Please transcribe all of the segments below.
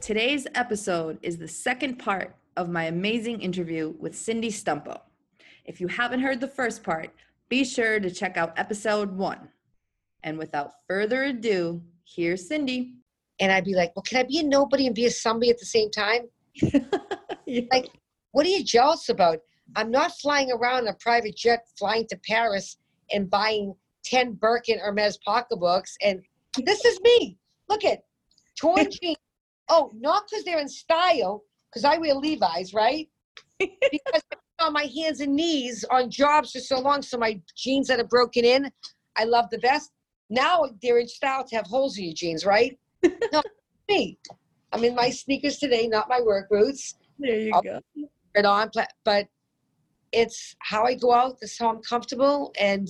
Today's episode is the second part of my amazing interview with Cindy Stumbo. If you haven't heard the first part, be sure to check out episode 1. And without further ado, here's Cindy. And I'd be like, well, can I be a nobody and be a somebody at the same time? Yeah. Like, what are you jealous about? I'm not flying around in a private jet, flying to Paris and buying 10 Birkin Hermes pocketbooks. And this is me. Look at torn jeans. Oh, not because they're in style, because I wear Levi's, right? Because on my hands and knees on jobs for so long, so my jeans that are broken in, I love the best. Now they're in style to have holes in your jeans, right? No, me. I'm in my sneakers today, not my work boots. There you go. Right on, but it's how I go out. It's how I'm comfortable, and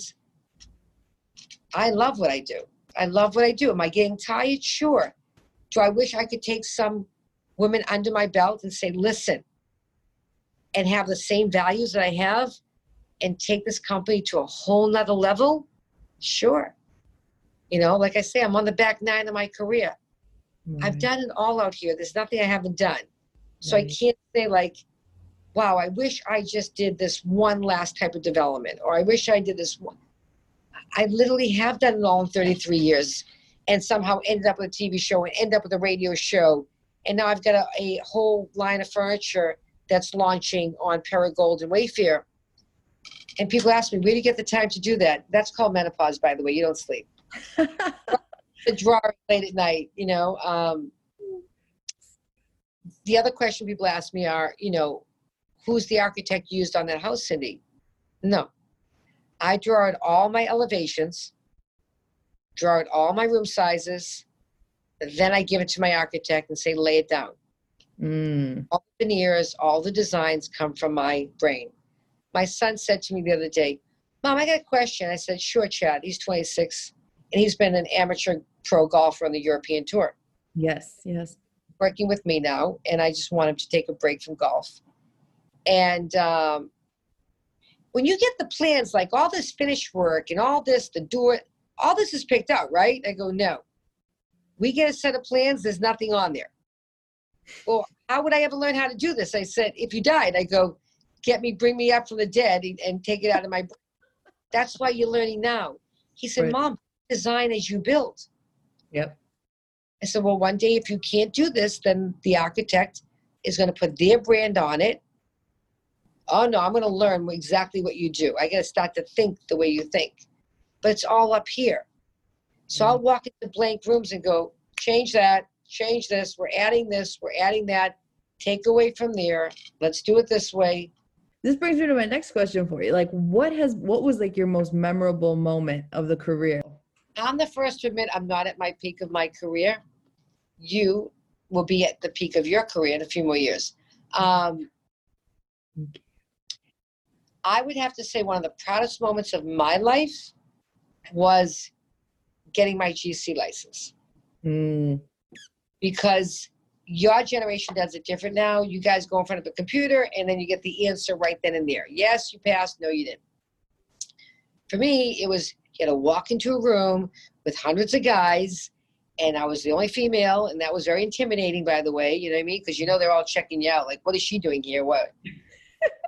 I love what I do. I love what I do. Am I getting tired? Sure. Do I wish I could take some women under my belt and say, listen, and have the same values that I have and take this company to a whole nother level? Sure. You know, like I say, I'm on the back nine of my career. Right. I've done it all out here. There's nothing I haven't done. So right. I can't say like, wow, I wish I just did this one last type of development, or I wish I did this one. I literally have done it all in 33 years and somehow ended up with a TV show and ended up with a radio show. And now I've got a whole line of furniture that's launching on Perigold and Wayfair. And people ask me, where do you get the time to do that? That's called menopause, by the way. You don't sleep. The drawer late at night, you know. The other question people ask me are, you know, who's the architect used on that house, Cindy? No. I draw at all my elevations, draw at all my room sizes, then I give it to my architect and say, lay it down. All the veneers, all the designs come from my brain. My son said to me the other day, Mom, I got a question. I said, sure, Chad. He's 26, and he's been an amateur pro golfer on the European tour. Yes, yes. Working with me now, and I just want him to take a break from golf. And when you get the plans, like all this finish work and all this, the door, all this is picked out, right? I go, no. We get a set of plans, there's nothing on there. Well, how would I ever learn how to do this? I said, if you died, I go, bring me up from the dead and take it out of my brain. That's why you're learning now. He said, right. Mom, design as you build. Yep. I said, well, one day if you can't do this, then the architect is going to put their brand on it. Oh, no, I'm going to learn exactly what you do. I got to start to think the way you think. But it's all up here. So I'll walk into blank rooms and go, change that, change this. We're adding this. We're adding that. Take away from there. Let's do it this way. This brings me to my next question for you. Like, what was like your most memorable moment of the career? I'm the first to admit I'm not at my peak of my career. You will be at the peak of your career in a few more years. I would have to say one of the proudest moments of my life was getting my GC license. Because your generation does it different now. You guys go in front of a computer and then you get the answer right then and there. Yes, you passed. No, you didn't. For me, it was you had to walk into a room with hundreds of guys, and I was the only female, and that was very intimidating, by the way. You know what I mean? Because you know they're all checking you out. Like, what is she doing here? What?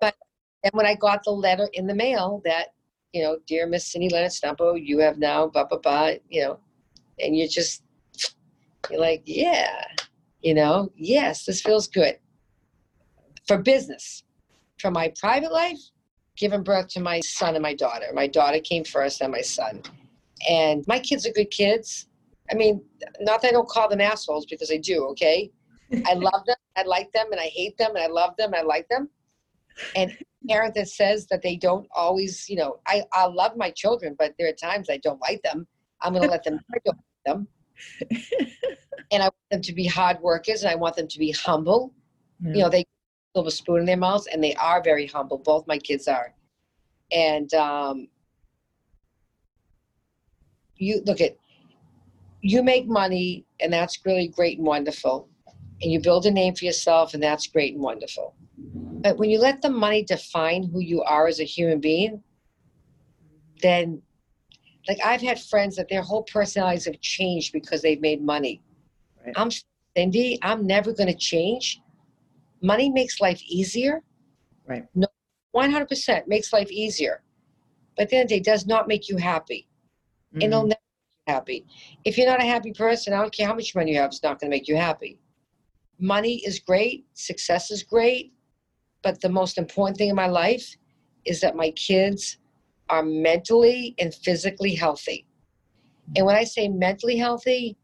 But and when I got the letter in the mail that, you know, dear Miss Cindy Leonard-Stumbo, you have now, blah, blah, blah, you know, and you're like, yeah, you know, yes, this feels good for business. For my private life, giving birth to my son and my daughter. My daughter came first, then my son. And my kids are good kids. I mean, not that I don't call them assholes, because I do, okay? I love them, I like them, and I hate them, and I love them, and I like them. And parent that says that they don't always, you know, I love my children, but there are times I don't like them. I'm going to let them know I don't like them. And I want them to be hard workers, and I want them to be humble. Mm. You know, they have a spoon in their mouths, and they are very humble. Both my kids are. And you look at, you make money, and that's really great and wonderful. And you build a name for yourself, and that's great and wonderful. But when you let the money define who you are as a human being, then, like, I've had friends that their whole personalities have changed because they've made money. Right. I'm Cindy. I'm never going to change. Money makes life easier. Right. No, 100% makes life easier. But then it does not make you happy. Mm-hmm. And it'll never make you happy. If you're not a happy person, I don't care how much money you have, it's not going to make you happy. Money is great. Success is great. But the most important thing in my life is that my kids are mentally and physically healthy. And when I say mentally healthy,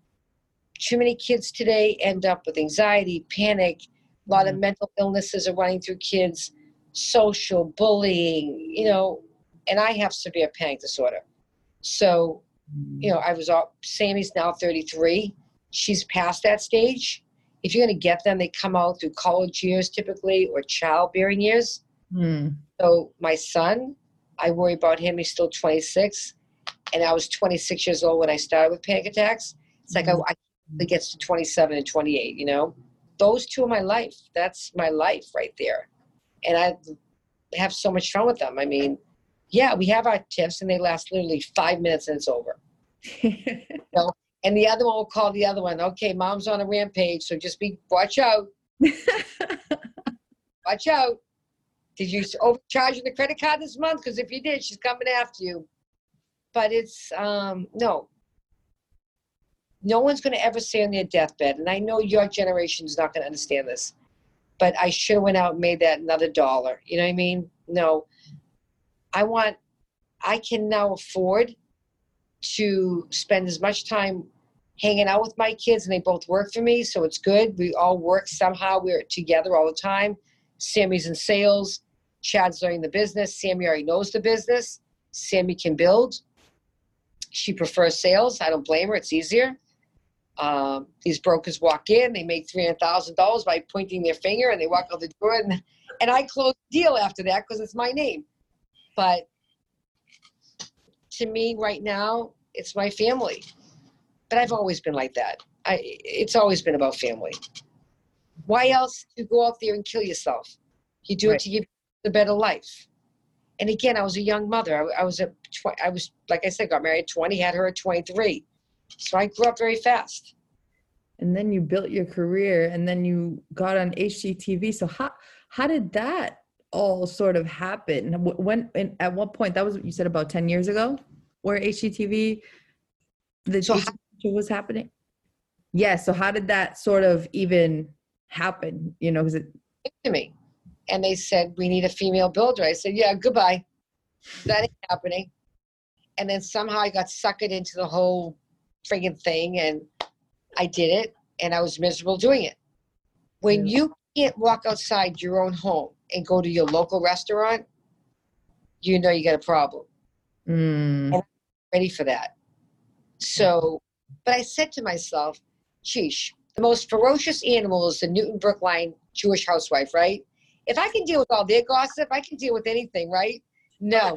too many kids today end up with anxiety, panic, a lot of mental illnesses are running through kids, social bullying, you know, and I have severe panic disorder. So, you know, Sammy's now 33. She's past that stage. If you're going to get them, they come out through college years typically, or childbearing years. Mm. So my son, I worry about him. He's still 26. And I was 26 years old when I started with panic attacks. It's like it gets to 27 and 28, you know. Those two are my life. That's my life right there. And I have so much fun with them. I mean, yeah, we have our tiffs, and they last literally 5 minutes and it's over. You know? And the other one will call the other one, okay, mom's on a rampage, so just watch out. Watch out. Did you overcharge the credit card this month? Because if you did, she's coming after you. But it's, no. No one's going to ever say on their deathbed, and I know your generation's not going to understand this, but I sure went out and made that another dollar. You know what I mean? No. I can now afford to spend as much time hanging out with my kids, and they both work for me, so it's good. We all work somehow. We're together all the time. Sammy's in sales. Chad's learning the business. Sammy already knows the business. Sammy can build. She prefers sales. I don't blame her. It's easier. These brokers walk in. They make $300,000 by pointing their finger, and they walk out the door, and I close the deal after that because it's my name. But to me right now, it's my family. But I've always been like that. It's always been about family. Why else do you go out there and kill yourself? You do it to give you a better life. And again, I was a young mother. I was, like I said, got married at 20, had her at 23. So I grew up very fast. And then you built your career, and then you got on HGTV. So how did that all sort of happen? When at what point? That was what you said about 10 years ago, where HGTV, was happening. Yeah. So how did that sort of even happen? You know, because it to me, and they said, we need a female builder. I said, yeah, goodbye. That ain't happening. And then somehow I got suckered into the whole friggin' thing, and I did it, and I was miserable doing it. When you can't walk outside your own home and go to your local restaurant, you know you got a problem. Mm. And I'm ready for that. So, but I said to myself, sheesh, the most ferocious animal is the Newton Brookline Jewish housewife, right? If I can deal with all their gossip, I can deal with anything, right? No.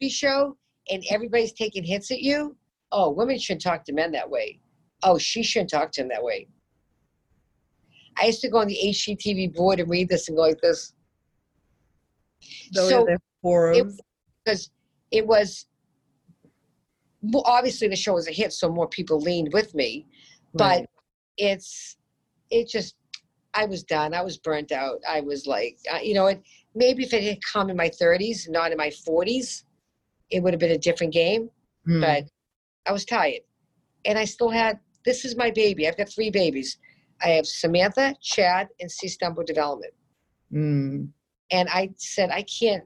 TV show, and everybody's taking hits at you. Oh, women shouldn't talk to men that way. Oh, she shouldn't talk to him that way. I used to go on the HGTV board and read this and go like this. So forums. Because it was, obviously the show was a hit, so more people leaned with me. Right. But I was done. I was burnt out. I was like, you know, and maybe if it had come in my 30s, not in my 40s, it would have been a different game. Mm. But I was tired. And I still had, this is my baby. I've got 3 babies. I have Samantha, Chad, and C Stumble Development. Mm. And I said, I can't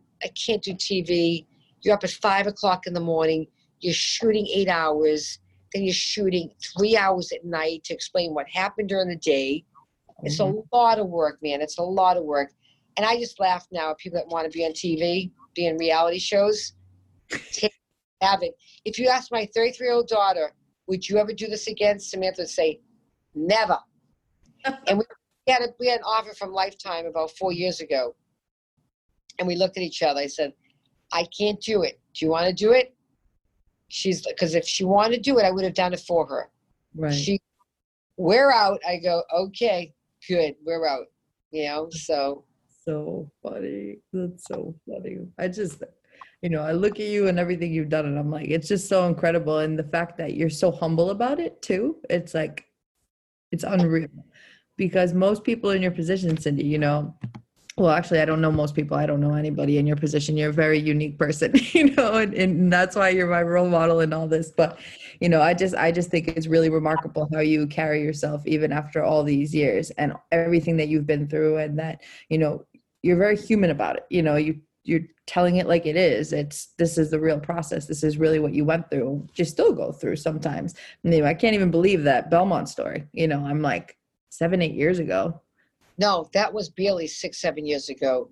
do TV. You're up at 5:00 in the morning. You're shooting 8 hours. Then you're shooting 3 hours at night to explain what happened during the day. It's a lot of work, man. It's a lot of work. And I just laugh now at people that want to be on TV, be in reality shows. Have it. If you ask my 33-year-old daughter, would you ever do this again? Samantha would say, never. And we had an offer from Lifetime about 4 years ago. And we looked at each other. I said, I can't do it. Do you want to do it? Because if she wanted to do it, I would have done it for her. Right. We're out. I go, okay, good. We're out. You know, so. So funny. That's so funny. I just, you know, I look at you and everything you've done and I'm like, it's just so incredible. And the fact that you're so humble about it too, it's like, it's unreal. Because most people in your position, Cindy, you know, well, actually, I don't know most people. I don't know anybody in your position. You're a very unique person, you know, and that's why you're my role model in all this. But, you know, I just think it's really remarkable how you carry yourself even after all these years and everything that you've been through, and that, you know, you're very human about it. You know, you're telling it like it is. This is the real process. This is really what you went through, which you still go through sometimes. And, you know, I can't even believe that Belmont story. You know, I'm like 7-8 years ago. No, that was barely 6-7 years ago.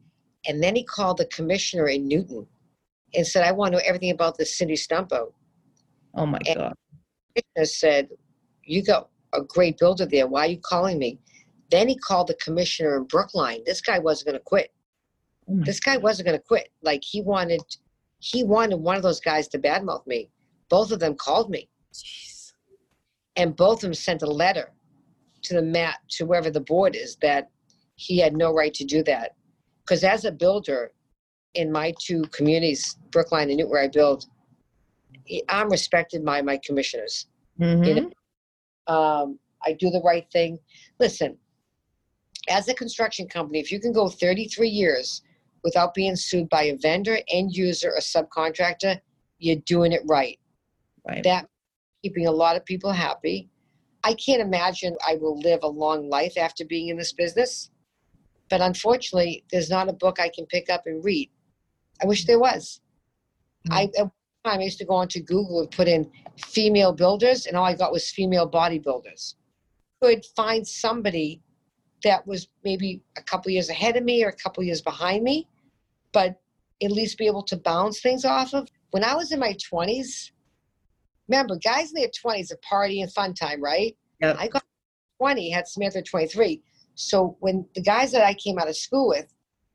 And then he called the commissioner in Newton and said, I want to know everything about this Cindy Stumbo. Oh, my God. The commissioner said, you got a great builder there. Why are you calling me? Then he called the commissioner in Brookline. This guy wasn't going to quit. Oh, this guy wasn't going to quit. Like, he wanted one of those guys to badmouth me. Both of them called me. Jeez. And both of them sent a letter to the mat, to whoever the board is, that he had no right to do that. Because as a builder in my two communities, Brookline and Newton, where I build, I'm respected by my commissioners. Mm-hmm. You know? I do the right thing. Listen, as a construction company, if you can go 33 years without being sued by a vendor, end user, or subcontractor, you're doing it right. Right. That keeping a lot of people happy. I can't imagine I will live a long life after being in this business. But unfortunately, there's not a book I can pick up and read. I wish there was. Mm-hmm. At one time, I used to go onto Google and put in female builders, and all I got was female bodybuilders. Could find somebody that was maybe a couple years ahead of me or a couple years behind me, but at least be able to bounce things off of. When I was in my 20s, remember, guys in their 20s are party and fun time, right? Yep. I got 20, had Samantha 23. So when the guys that I came out of school with,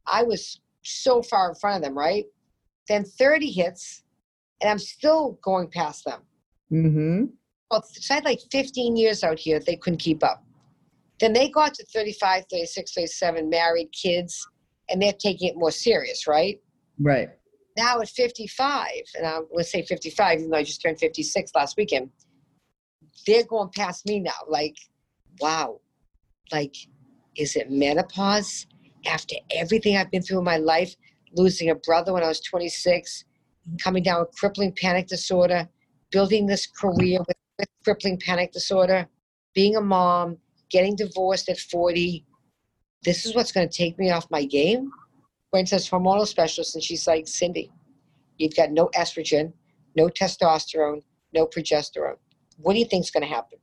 I was so far in front of them, right? Then 30 hits, and I'm still going past them. Mm-hmm. Well, so I had like 15 years out here. They couldn't keep up. Then they got to 35, 36, 37, married, kids, and they're taking it more serious, right? Right. Now at 55, and let's say 55, even though I just turned 56 last weekend, they're going past me now. Like, wow. Like, is it menopause? After everything I've been through in my life, losing a brother when I was 26, coming down with crippling panic disorder, building this career with crippling panic disorder, being a mom, getting divorced at 40. This is what's going to take me off my game? Went to this hormonal specialist, and she's like, Cindy, you've got no estrogen, no testosterone, no progesterone. What do you think's going to happen?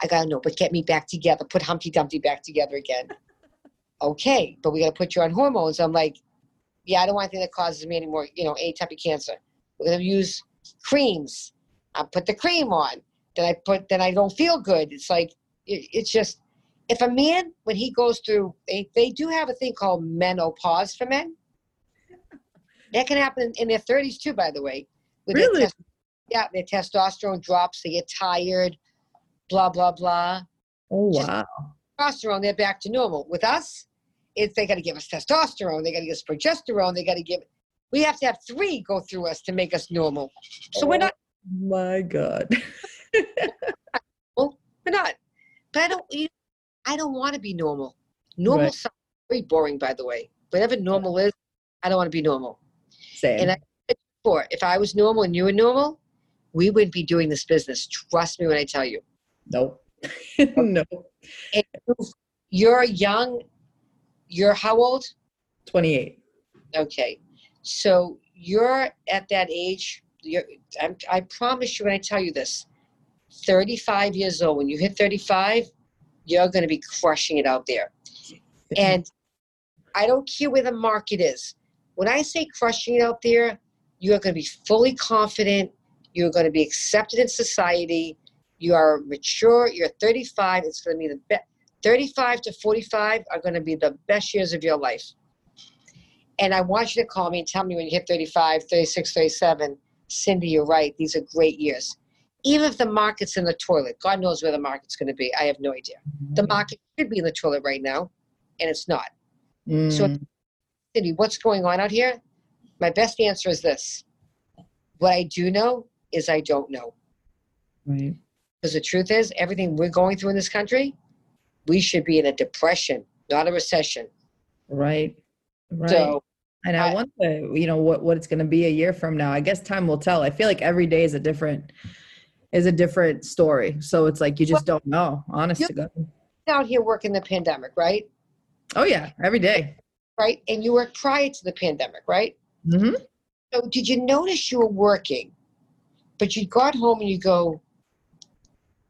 I got to know, but get me back together. Put Humpty Dumpty back together again. Okay, but we got to put you on hormones. I'm like, yeah, I don't want anything that causes me any more, you know, any type of cancer. We're going to use creams. I put the cream on. Then I don't feel good. It's like, it's just, if a man, when he goes through, they do have a thing called menopause for men. That can happen in their 30s too, by the way. Really? Their testosterone drops, they get tired, blah, blah, blah. Oh, wow. Just testosterone, they're back to normal. With us, it's they got to give us testosterone, they got to give us progesterone, they got to give, we have to have three go through us to make us normal. So we're not. My God. Well, we're not. But I don't want to be normal. Normal right. Sounds very boring, by the way. Whatever normal is, I don't want to be normal. Same. And I said before, if I was normal and you were normal, we wouldn't be doing this business. Trust me when I tell you. No. No. And you're young. You're how old? 28. Okay. So you're at that age. I promise you when I tell you this, 35 years old, when you hit 35, you're going to be crushing it out there. And I don't care where the market is. When I say crushing it out there, you are going to be fully confident. You're going to be accepted in society. You are mature. You're 35. It's going to be the best. 35 to 45 are going to be the best years of your life. And I want you to call me and tell me when you hit 35, 36, 37, Cindy, you're right. These are great years. Even if the market's in the toilet, God knows where the market's going to be. I have no idea. The market should be in the toilet right now, and it's not. So, Cindy, what's going on out here? My best answer is this. What I do know is I don't know. Right. Because the truth is, everything we're going through in this country, we should be in a depression, not a recession. Right. Right. So, and I wonder, you know, what it's going to be a year from now. I guess time will tell. I feel like every day is a different story. So it's like, you just don't know, honest to God. Out here working the pandemic, right? Oh yeah. Every day. Right. And you worked prior to the pandemic, right? Mm-hmm. So did you notice you were working, but you got home and you go,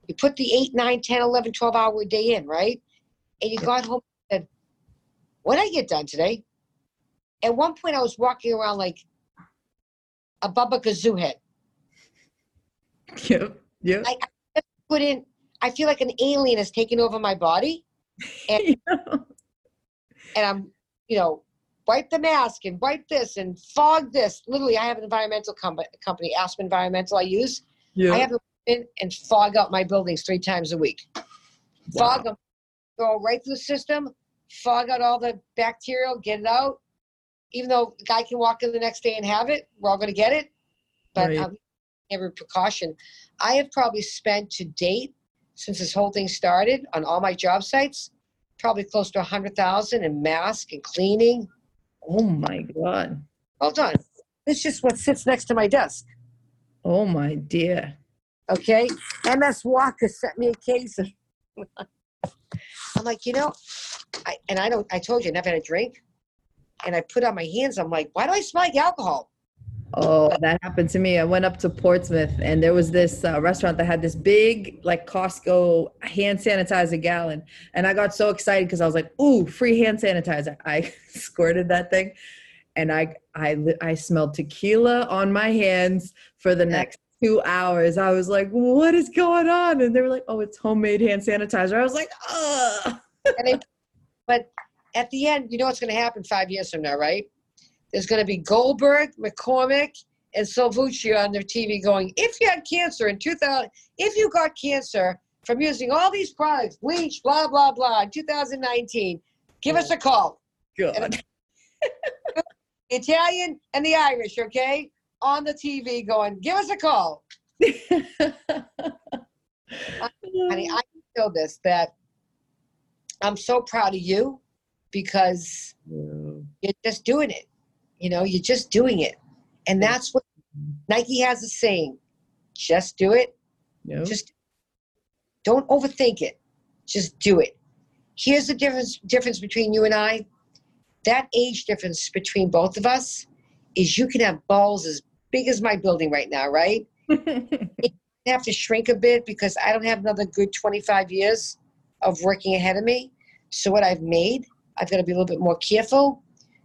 you put the 8, 9, 10, 11, 12-hour day in, right? And you got home and said, what did I get done today? At one point, I was walking around like a Baba Kazoo head. Yep, yep. I couldn't. I feel like an alien has taken over my body, and and I'm, you know, wipe the mask and wipe this and fog this. Literally, I have an environmental company, Aspen Environmental. I use. Yeah. I have them and fog out my buildings 3 times a week. Wow. Fog them, go right through the system. Fog out all the bacterial, get it out. Even though the guy can walk in the next day and have it, we're all going to get it. But right. Every precaution. I have probably spent to date, since this whole thing started, on all my job sites, probably close to $100,000 in mask and cleaning. Oh my God. Hold on. This is just what sits next to my desk. Oh my dear. Okay. MS Walker sent me a case of. I'm like, you know, I told you I never had a drink. And I put on my hands. I'm like, why do I smell like alcohol? Oh, that happened to me. I went up to Portsmouth, and there was this restaurant that had this big, like, Costco hand sanitizer gallon. And I got so excited because I was like, ooh, free hand sanitizer. I squirted that thing, and I smelled tequila on my hands for the next 2 hours. I was like, what is going on? And they were like, oh, it's homemade hand sanitizer. I was like, ugh. But at the end, you know what's going to happen 5 years from now, right? There's going to be Goldberg, McCormick, and Salvucci on their TV going, if you had cancer in 2000, if you got cancer from using all these products, bleach, blah, blah, blah, in 2019, give us a call. Good. Italian and the Irish, okay? On the TV going, give us a call. Honey, I feel this, that I'm so proud of you. Because you're just doing it. You know, you're just doing it. And that's what Nike has a saying. Just do it. Yep. Just don't overthink it. Just do it. Here's the difference between you and I. That age difference between both of us is you can have balls as big as my building right now, right? It have to shrink a bit because I don't have another good 25 years of working ahead of me. So what I've made, I've got to be a little bit more careful.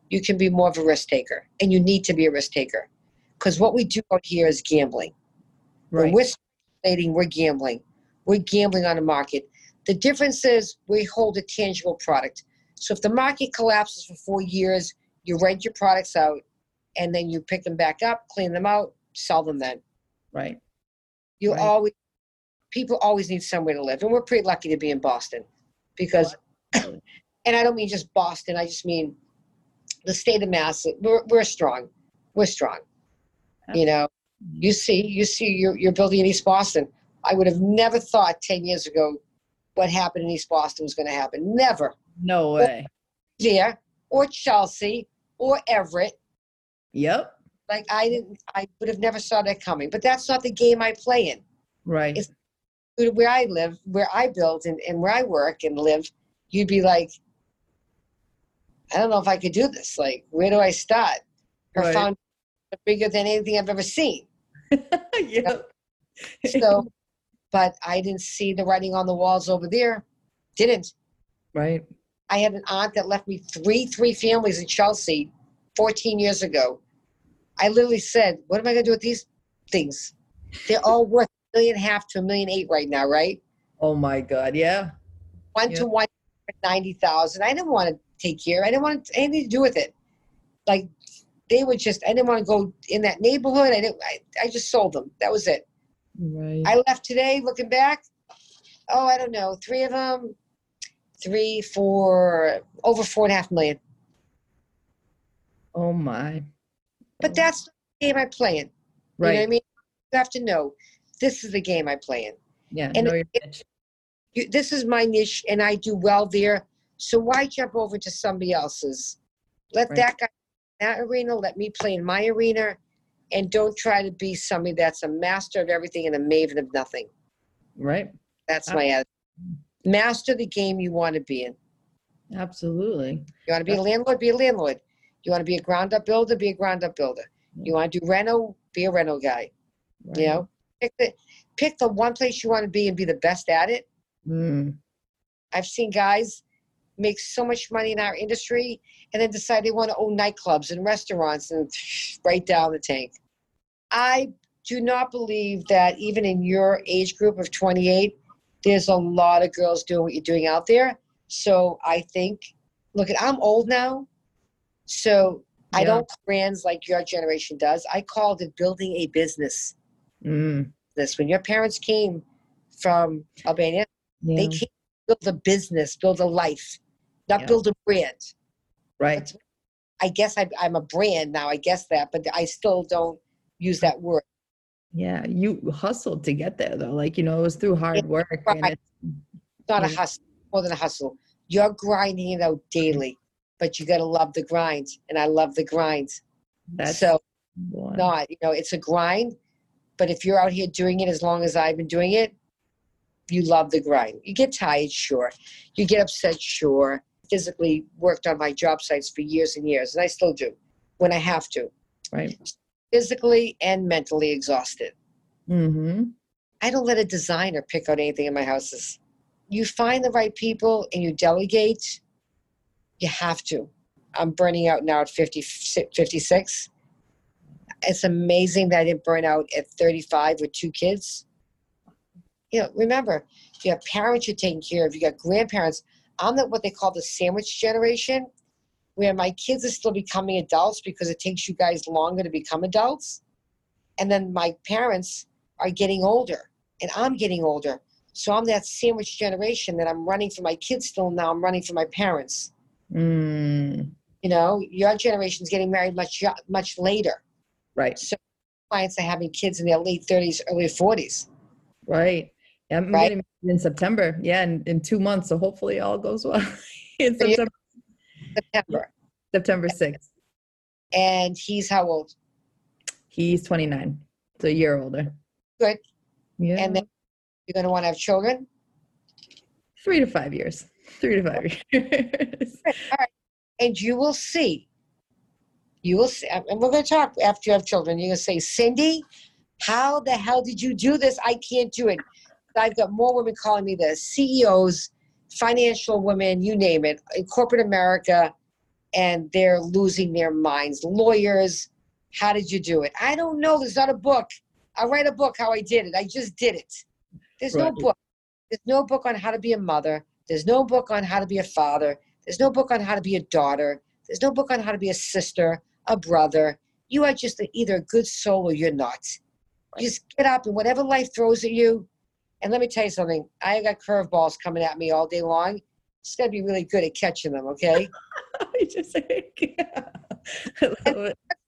You can be more of a risk taker, and you need to be a risk taker, because what we do out here is gambling. Right. When we're speculating, we're gambling. We're gambling on a market. The difference is we hold a tangible product. So if the market collapses for 4 years, you rent your products out, and then you pick them back up, clean them out, sell them then. Right. People always need somewhere to live, and we're pretty lucky to be in Boston, because. And I don't mean just Boston. I just mean the state of Mass. We're strong. We're strong. You know, you see your building in East Boston. I would have never thought 10 years ago what happened in East Boston was going to happen. Never. No way. Or there, or Chelsea, or Everett. Yep. Like I would have never saw that coming. But that's not the game I play in. Right. It's where I live, where I build, and where I work and live. You'd be like, I don't know if I could do this. Like, where do I start? Her foundation is bigger than anything I've ever seen. Yeah. So, but I didn't see the writing on the walls over there. Didn't. Right. I had an aunt that left me three families in Chelsea 14 years ago. I literally said, what am I going to do with these things? They're all worth $1.5 million to $1.8 million right now, right? Oh, my God. Yeah. One to one, 90,000. I didn't want to take care. I didn't want anything to do with it. Like, they were just, I didn't want to go in that neighborhood. I just sold them. That was it. Right. I left today looking back. Oh, I don't know. Three of them, over $4.5 million. Oh my. But that's the game I play in. Right. You know what I mean? You have to know this is the game I play in. Yeah. And this is my niche and I do well there. So why jump over to somebody else's? Let that guy in that arena, let me play in my arena, and don't try to be somebody that's a master of everything and a maven of nothing. Right. That's my attitude. Master the game you want to be in. Absolutely. You want to be a landlord? Be a landlord. You want to be a ground-up builder? Be a ground-up builder. You want to do reno? Be a reno guy. Right. You know, pick the one place you want to be and be the best at it. Mm. I've seen guys make so much money in our industry and then decide they want to own nightclubs and restaurants and right down the tank. I do not believe that even in your age group of 28, there's a lot of girls doing what you're doing out there. So I think, look, I'm old now, so I don't call brands like your generation does. I called it building a business. Mm. When your parents came from Albania, they came to build a business, build a life, not build a brand. Right. That's, I guess I'm a brand now, I guess that, but I still don't use that word. Yeah, you hustled to get there, though. Like, you know, it was through hard work. It's not a hustle, more than a hustle. You're grinding it out daily, but you got to love the grind, and I love the grind. It's a grind, but if you're out here doing it as long as I've been doing it, you love the grind. You get tired, sure. You get upset, sure. Physically worked on my job sites for years and years, and I still do when I have to. Right. Physically and mentally exhausted. Mm-hmm. I don't let a designer pick out anything in my houses. You find the right people and you delegate. You have to. I'm burning out now at 56. It's amazing that I didn't burn out at 35 with two kids. You know, remember, if you have parents you're taking care of, you got grandparents. I'm what they call the sandwich generation, where my kids are still becoming adults because it takes you guys longer to become adults. And then my parents are getting older and I'm getting older. So I'm that sandwich generation that I'm running for my kids still. Now I'm running for my parents. Mm. You know, your generation's getting married much later. Right. So clients are having kids in their late 30s, early 40s. Right. Yeah, I'm getting married in September. Yeah, in 2 months. So hopefully all goes well. In September. September 6th. And he's how old? He's 29. So a year older. Good. Yeah. And then you're going to want to have children? 3 to 5 years. 3 to 5 years. All right. And you will see. You will see. And we're going to talk after you have children. You're going to say, Cindy, how the hell did you do this? I can't do it. I've got more women calling me the CEOs, financial women, you name it, in corporate America, and they're losing their minds. Lawyers, how did you do it? I don't know. There's not a book. I'll write a book how I did it. I just did it. There's no book. There's no book on how to be a mother. There's no book on how to be a father. There's no book on how to be a daughter. There's no book on how to be a sister, a brother. You are just either a good soul or you're not. Right. You just get up and whatever life throws at you. And let me tell you something. I got curveballs coming at me all day long. Just got to be really good at catching them, okay?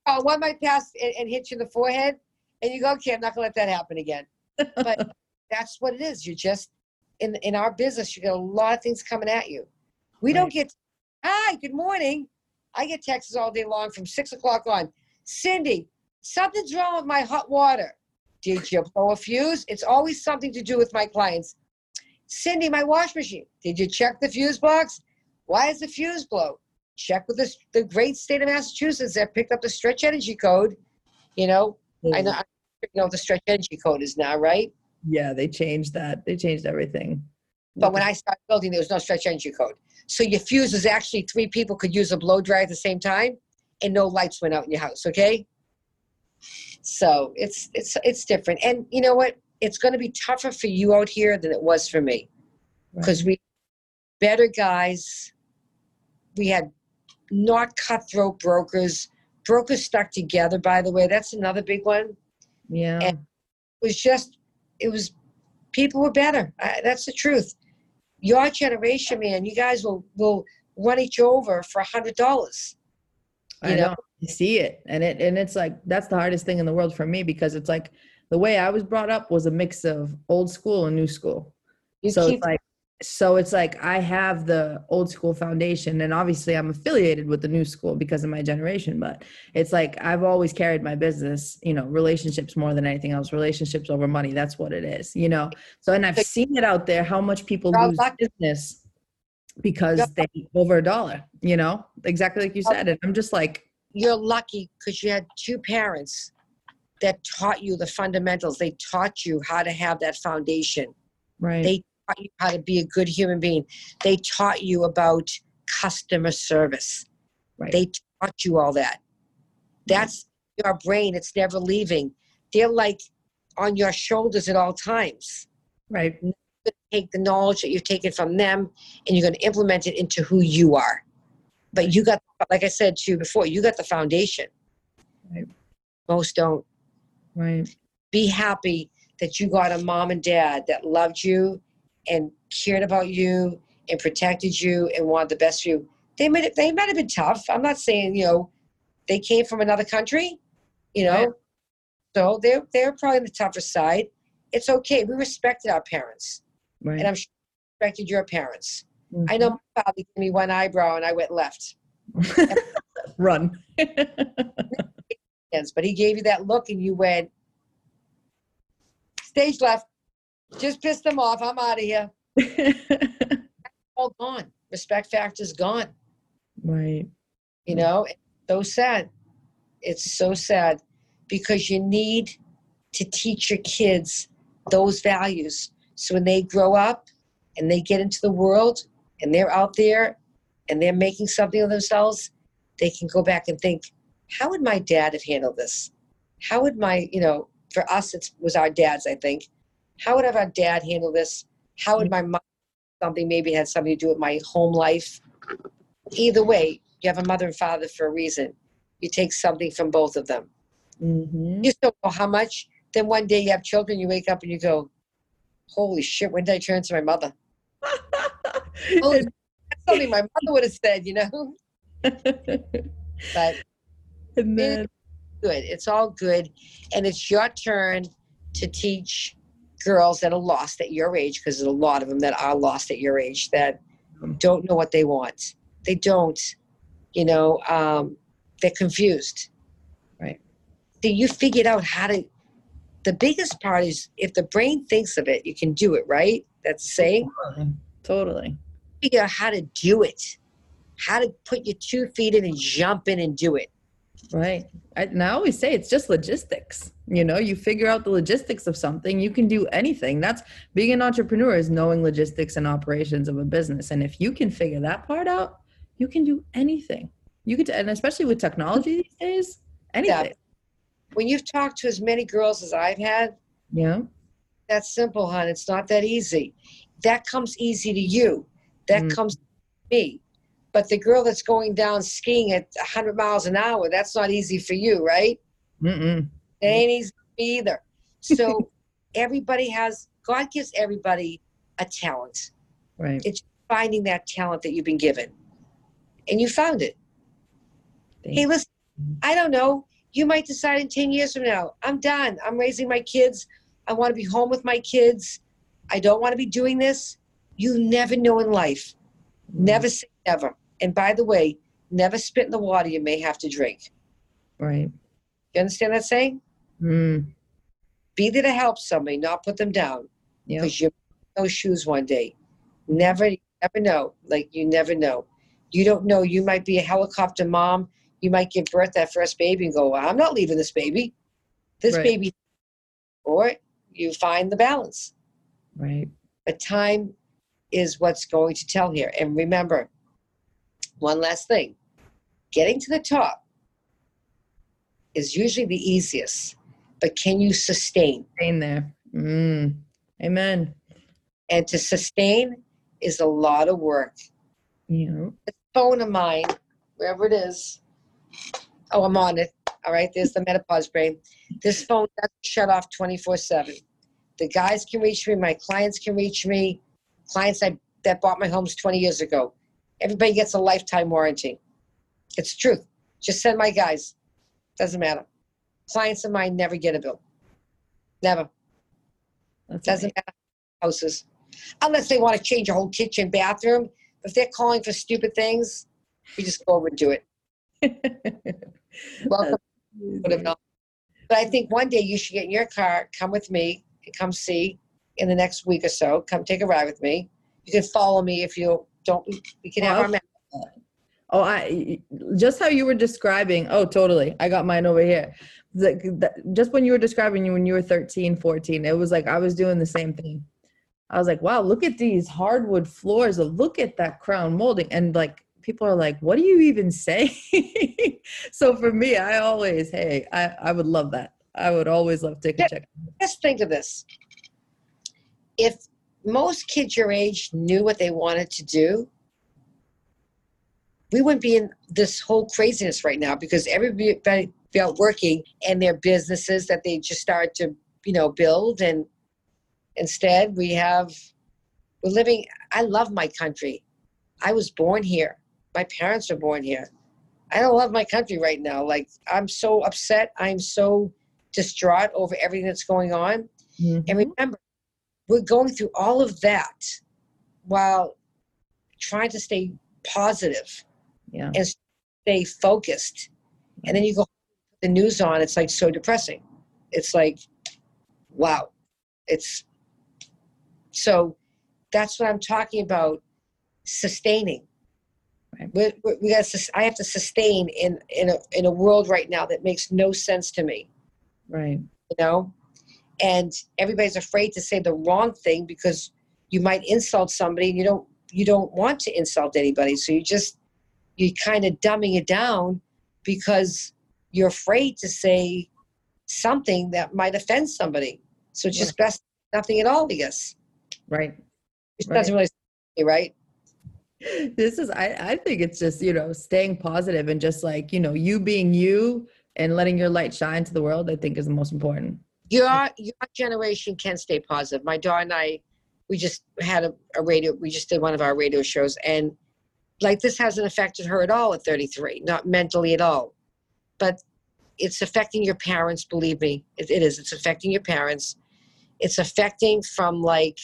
One might pass and hit you in the forehead, and you go, okay, I'm not going to let that happen again. But that's what it is. You're just, in our business, you get a lot of things coming at you. We don't get, hi, good morning. I get texts all day long from 6 o'clock on. Cindy, something's wrong with my hot water. Did you blow a fuse? It's always something to do with my clients. Cindy, my wash machine. Did you check the fuse box? Why is the fuse blow? Check with the great state of Massachusetts that picked up the stretch energy code. You know, I know what the stretch energy code is now, right? Yeah, they changed that. They changed everything. But when I started building, there was no stretch energy code. So your fuse is actually three people could use a blow dryer at the same time, and no lights went out in your house, okay? So it's different. And you know what? It's going to be tougher for you out here than it was for me. Because we better guys. We had not cutthroat brokers. Brokers stuck together, by the way. That's another big one. Yeah. And it was just, it was, people were better. That's the truth. Your generation, man, you guys will run each over for $100. I know. You see it. And it's like, that's the hardest thing in the world for me, because it's like the way I was brought up was a mix of old school and new school. So it's like I have the old school foundation, and obviously I'm affiliated with the new school because of my generation, but it's like I've always carried my business, you know, relationships more than anything else, relationships over money. That's what it is, you know? So, and I've seen it out there, how much people lose business because they over a dollar, you know, exactly like you said. And I'm just like, you're lucky because you had two parents that taught you the fundamentals. They taught you how to have that foundation. Right. They taught you how to be a good human being. They taught you about customer service. Right. They taught you all that. That's your brain. It's never leaving. They're like on your shoulders at all times. Right. You're going to take the knowledge that you've taken from them and you're going to implement it into who you are. But you got, like I said to you before, you got the foundation. Right. Most don't. Right. Be happy that you got a mom and dad that loved you and cared about you and protected you and wanted the best for you. They might have been tough. I'm not saying, you know, they came from another country, you know. Right. So they're probably on the tougher side. It's okay. We respected our parents. Right. And I'm sure you respected your parents. Mm-hmm. I know my father gave me one eyebrow and I went left. Run. But he gave you that look and you went, stage left, just pissed them off. I'm out of here. All gone. Respect factor's gone. Right. You know, it's so sad. It's so sad because you need to teach your kids those values. So when they grow up and they get into the world and they're out there and they're making something of themselves, they can go back and think, how would my dad have handled this? How would my, you know, for us, it was our dads, I think. How would have our dad handle this? How would my mom, something maybe had something to do with my home life? Either way, you have a mother and father for a reason. You take something from both of them. Mm-hmm. You just don't know how much. Then one day you have children, you wake up and you go, holy shit, when did I turn to my mother? Holy, that's something my mother would have said, you know? But it's good. It's all good. And it's your turn to teach girls that are lost at your age, because there's a lot of them that are lost at your age that don't know what they want. They don't, you know, they're confused. Right. So you figured out how to, the biggest part is if the brain thinks of it, you can do it, right? That's the saying. Totally. Figure out how to do it, how to put your 2 feet in and jump in and do it. Right. And I always say it's just logistics. You know, you figure out the logistics of something, you can do anything. That's being an entrepreneur, is knowing logistics and operations of a business. And if you can figure that part out, you can do anything. You could, and especially with technology these days, anything. Yeah. When you've talked to as many girls as I've had, yeah, that's simple, hon. It's not that easy. That comes easy to you. That comes to me. But the girl that's going down skiing at 100 miles an hour, that's not easy for you, right? Mm-mm. It ain't easy for me either. So everybody has, God gives everybody a talent. Right. It's finding that talent that you've been given. And you found it. Thanks. Hey, listen, I don't know. You might decide in 10 years from now, I'm done. I'm raising my kids. I want to be home with my kids. I don't want to be doing this. You never know in life. Never say never. And by the way, never spit in the water you may have to drink. Right. You understand that saying? Mm. Be there to help somebody, not put them down. Because you have no shoes one day. Never know. Like, you never know. You don't know. You might be a helicopter mom. You might give birth that first baby and go, well, I'm not leaving this baby. This baby. Or you find the balance. Right. But time is what's going to tell here. And remember, one last thing. Getting to the top is usually the easiest, but can you sustain? Staying there. Amen. And to sustain is a lot of work. Yeah. The phone of mine, wherever it is. Oh, I'm on it. All right, there's the menopause brain. This phone doesn't shut off 24/7. The guys can reach me. My clients can reach me. Clients that bought my homes 20 years ago. Everybody gets a lifetime warranty. It's the truth. Just send my guys. Doesn't matter. Clients of mine never get a bill. Never. That's doesn't matter. Houses. Unless they want to change a whole kitchen, bathroom. If they're calling for stupid things, we just go over and do it. Welcome. But I think one day you should get in your car, come with me, and come see in the next week or so. Come take a ride with me. You can follow me if you don't. We can have our map. Oh, I just how you were describing. Oh, totally. I got mine over here. Like just when you were describing when you were 13, 14, it was like I was doing the same thing. I was like, wow, look at these hardwood floors. Look at that crown molding. And like people are like, what do you even say? So for me, I always, hey, I would love that. I would always love to take a check. Just think of this. If most kids your age knew what they wanted to do, we wouldn't be in this whole craziness right now because everybody felt working and their businesses that they just started to, build. And instead we're living, I love my country. I was born here. My parents were born here. I don't love my country right now. Like I'm so upset. I'm so distraught over everything that's going on. Mm-hmm. And remember, we're going through all of that while trying to stay positive. Yeah. And stay focused. And then you go put the news on. It's like so depressing. It's like, wow. It's so that's what I'm talking about. Sustaining. Right. We got. I have to sustain in a world right now that makes no sense to me. Right. And everybody's afraid to say the wrong thing because you might insult somebody and you don't want to insult anybody. So you're kind of dumbing it down because you're afraid to say something that might offend somebody. So it's just best nothing at all, I guess. Right. It doesn't really say, right? This is, I think it's just, staying positive and just like, you being you and letting your light shine to the world, I think is the most important. Your generation can stay positive. My daughter and I, we just had we just did one of our radio shows. And like, this hasn't affected her at all at 33, not mentally at all. But it's affecting your parents, believe me. It is. It's affecting your parents. It's affecting from like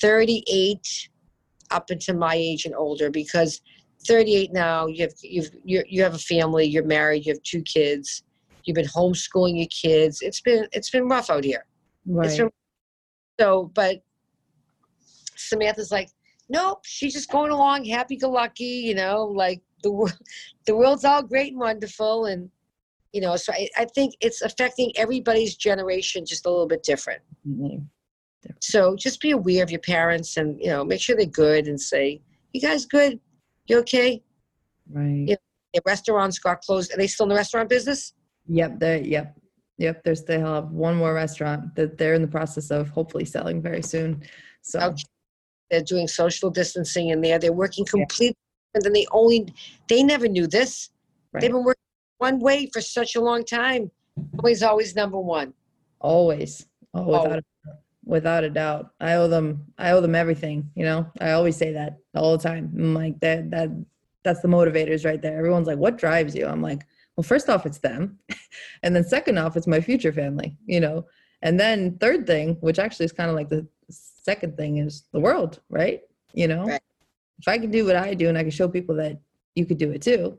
38 up into my age and older, because 38 now you have a family, you're married, you have two kids, you've been homeschooling your kids. It's been rough out here. Right. But Samantha's like, nope, she's just going along, happy-go-lucky, like the world's all great and wonderful. And, so I think it's affecting everybody's generation just a little bit different. Mm-hmm. So just be aware of your parents and, make sure they're good and say, you guys good? You okay? Right. The restaurants got closed. Are they still in the restaurant business? Yep. They still have one more restaurant that they're in the process of hopefully selling very soon. So okay. They're doing social distancing in there. They're working completely. Yeah. And then they never knew this. Right. They've been working one way for such a long time. Always number one. Always. Oh, without a doubt. I owe them everything. I always say that all the time. I'm like that's the motivators right there. Everyone's like, what drives you? I'm like, well, first off, it's them. And then second off, it's my future family, and then third thing, which actually is kind of like the second thing is the world, right? Right. If I can do what I do and I can show people that you could do it too,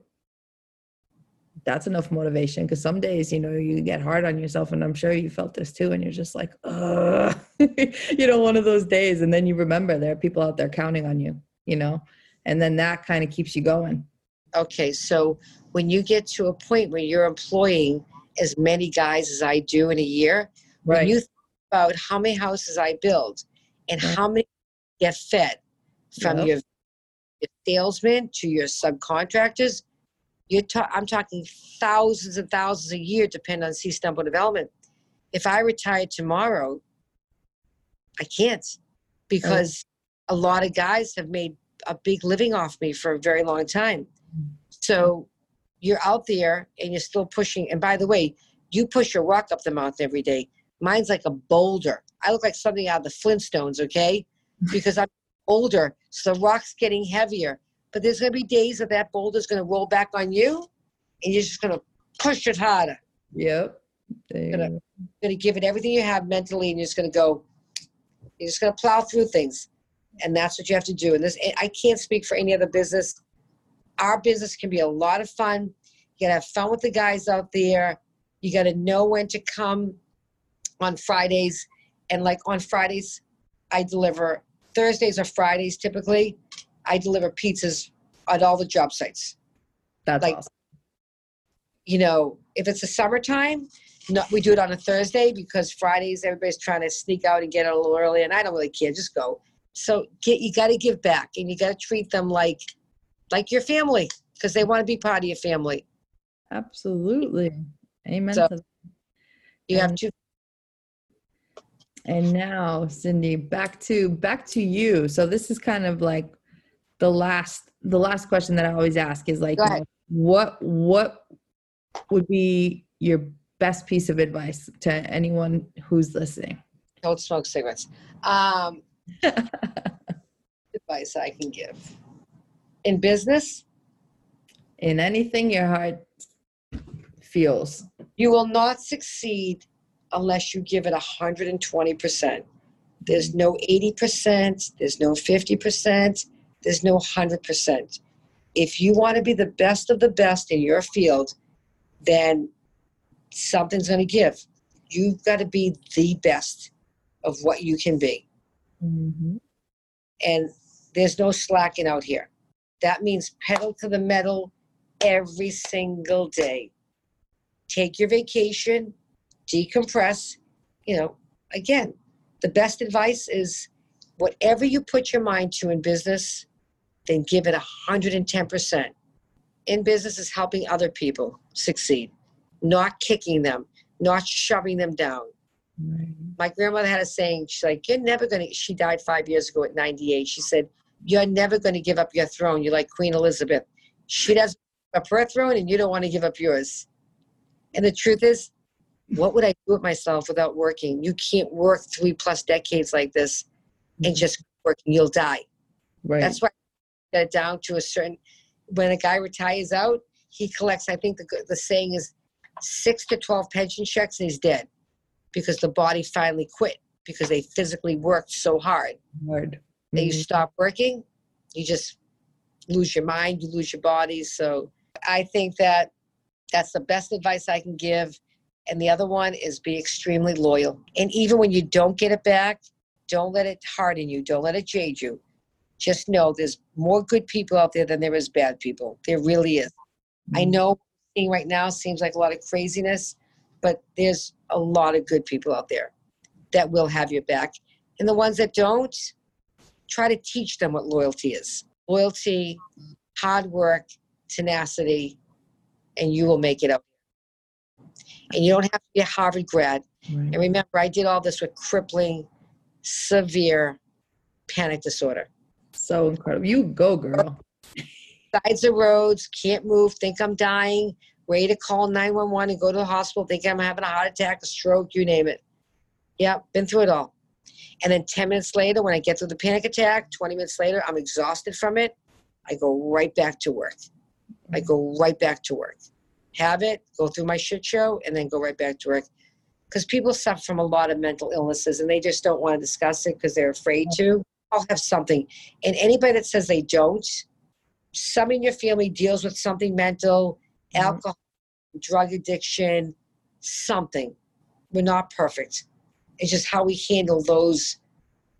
that's enough motivation. Because some days, you get hard on yourself, and I'm sure you felt this too. And you're just like, ugh, one of those days. And then you remember there are people out there counting on you, and then that kind of keeps you going. Okay. So when you get to a point where you're employing as many guys as I do in a year, right. When you think about how many houses I build and how many get fed from your your salesmen, to your subcontractors. I'm talking thousands and thousands a year, depending on C Stumble Development. If I retire tomorrow, I can't, because a lot of guys have made a big living off me for a very long time. So you're out there and you're still pushing. And by the way, you push your rock up the mountain every day. Mine's like a boulder. I look like something out of the Flintstones, okay? Because I'm older, so the rock's getting heavier. But there's going to be days that that boulder's going to roll back on you, and you're just going to push it harder. Yep. You're going to give it everything you have mentally, and you're just going to go, you're just going to plow through things. And that's what you have to do. And this, I can't speak for any other business. Our business can be a lot of fun. You got to have fun with the guys out there. You got to know when to come on Fridays. And like on Fridays, I deliver. Thursdays or Fridays, typically, I deliver pizzas at all the job sites. That's like, awesome. You know, if it's the summertime, no, we do it on a Thursday, because Fridays, everybody's trying to sneak out and get it a little early. And I don't really care. Just go. So you got to give back, and you got to treat them like your family, because they want to be part of your family. Absolutely. Amen. So you have to. And now, Cindy, back to you. So this is kind of like the last question that I always ask is, like, what would be your best piece of advice to anyone who's listening? Don't smoke cigarettes. Advice I can give in business, in anything your heart feels. You will not succeed unless you give it 120%. There's no 80%, there's no 50%, there's no 100%. If you want to be the best of the best in your field, then something's going to give. You've got to be the best of what you can be. Mm-hmm. And there's no slacking out here. That means pedal to the metal every single day. Take your vacation, decompress. You know, again, the best advice is whatever you put your mind to in business, then give it 110%. In business is helping other people succeed, not kicking them, not shoving them down. Right. My grandmother had a saying, she's like, she died 5 years ago at 98. She said, you're never going to give up your throne. You're like Queen Elizabeth. She doesn't give up her throne, and you don't want to give up yours. And the truth is, what would I do with myself without working? You can't work 3+ decades like this and just work, and you'll die. Right. That's why I got down to a certain, when a guy retires out, he collects, I think the saying is 6 to 12 pension checks, and he's dead. Because the body finally quit, because they physically worked so hard. Mm-hmm. That you stop working, you just lose your mind, you lose your body. So I think that's the best advice I can give. And the other one is be extremely loyal. And even when you don't get it back, don't let it harden you. Don't let it jade you. Just know there's more good people out there than there is bad people. There really is. Mm-hmm. I know what I'm seeing right now seems like a lot of craziness, but there's a lot of good people out there that will have your back. And the ones that don't, try to teach them what loyalty is. Loyalty, hard work, tenacity, and you will make it up. And you don't have to be a Harvard grad. Right. And remember, I did all this with crippling, severe panic disorder. So incredible. You go, girl. Sides of roads, can't move, think I'm dying. Way to call 911 and go to the hospital, thinking I'm having a heart attack, a stroke, you name it. Yeah, been through it all. And then 10 minutes later, when I get through the panic attack, 20 minutes later, I'm exhausted from it. I go right back to work. Have it, go through my shit show, and then go right back to work. Because people suffer from a lot of mental illnesses, and they just don't want to discuss it because they're afraid to. I'll have something. And anybody that says they don't, some in your family deals with something mental, alcohol, drug addiction, something. We're not perfect. It's just how we handle those,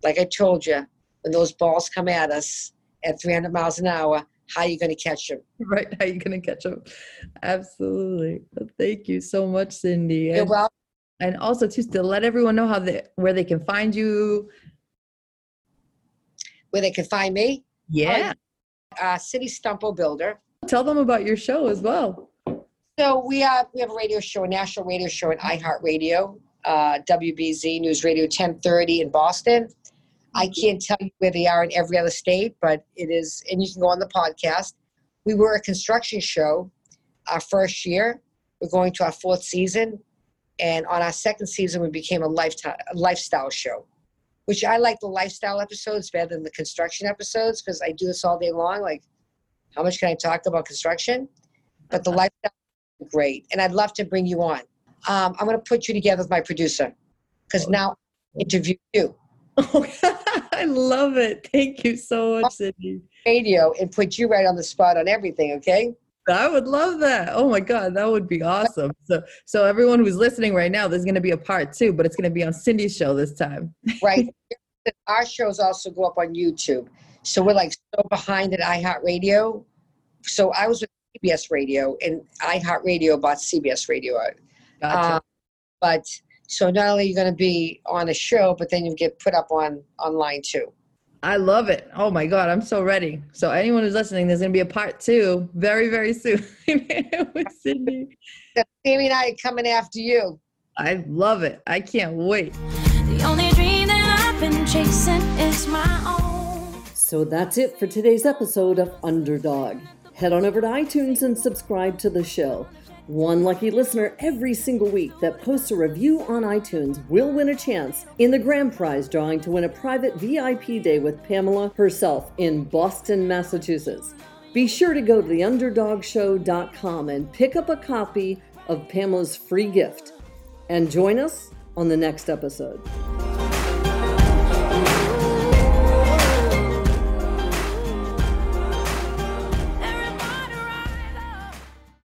like I told you, when those balls come at us at 300 miles an hour, how are you going to catch them? Right, how are you going to catch them? Absolutely. Well, thank you so much, Cindy. You're welcome. And also, just to let everyone know where they can find you. Where they can find me? Yeah. City Stumble Builder. Tell them about your show as well. So we have a radio show, a national radio show on iHeartRadio, WBZ News Radio 1030 in Boston. I can't tell you where they are in every other state, but it is, and you can go on the podcast. We were a construction show our first year. We're going to our fourth season. And on our second season, we became a lifestyle show, which I like the lifestyle episodes better than the construction episodes because I do this all day long. Like, how much can I talk about construction? But the lifestyle is great. And I'd love to bring you on. I'm going to put you together with my producer because now I interview you. I love it. Thank you so much, Cindy. Radio and put you right on the spot on everything, okay? I would love that. Oh my God, that would be awesome. So everyone who's listening right now, there's going to be a part two, but it's going to be on Cindy's show this time. Right. Our shows also go up on YouTube. So we're like so behind at iHeartRadio. So I was with CBS Radio and iHeartRadio bought CBS Radio out. Gotcha. But so not only are you going to be on a show, but then you get put up online too. I love it. Oh my God, I'm so ready. So anyone who's listening, there's going to be a part two very, very soon with Cindy. Sammy and I are coming after you. I love it. I can't wait. The only dream that I've been chasing is my own. So that's it for today's episode of Underdog. Head on over to iTunes and subscribe to the show. One lucky listener every single week that posts a review on iTunes will win a chance in the grand prize drawing to win a private VIP day with Pamela herself in Boston, Massachusetts. Be sure to go to theUnderdogShow.com and pick up a copy of Pamela's free gift. And join us on the next episode.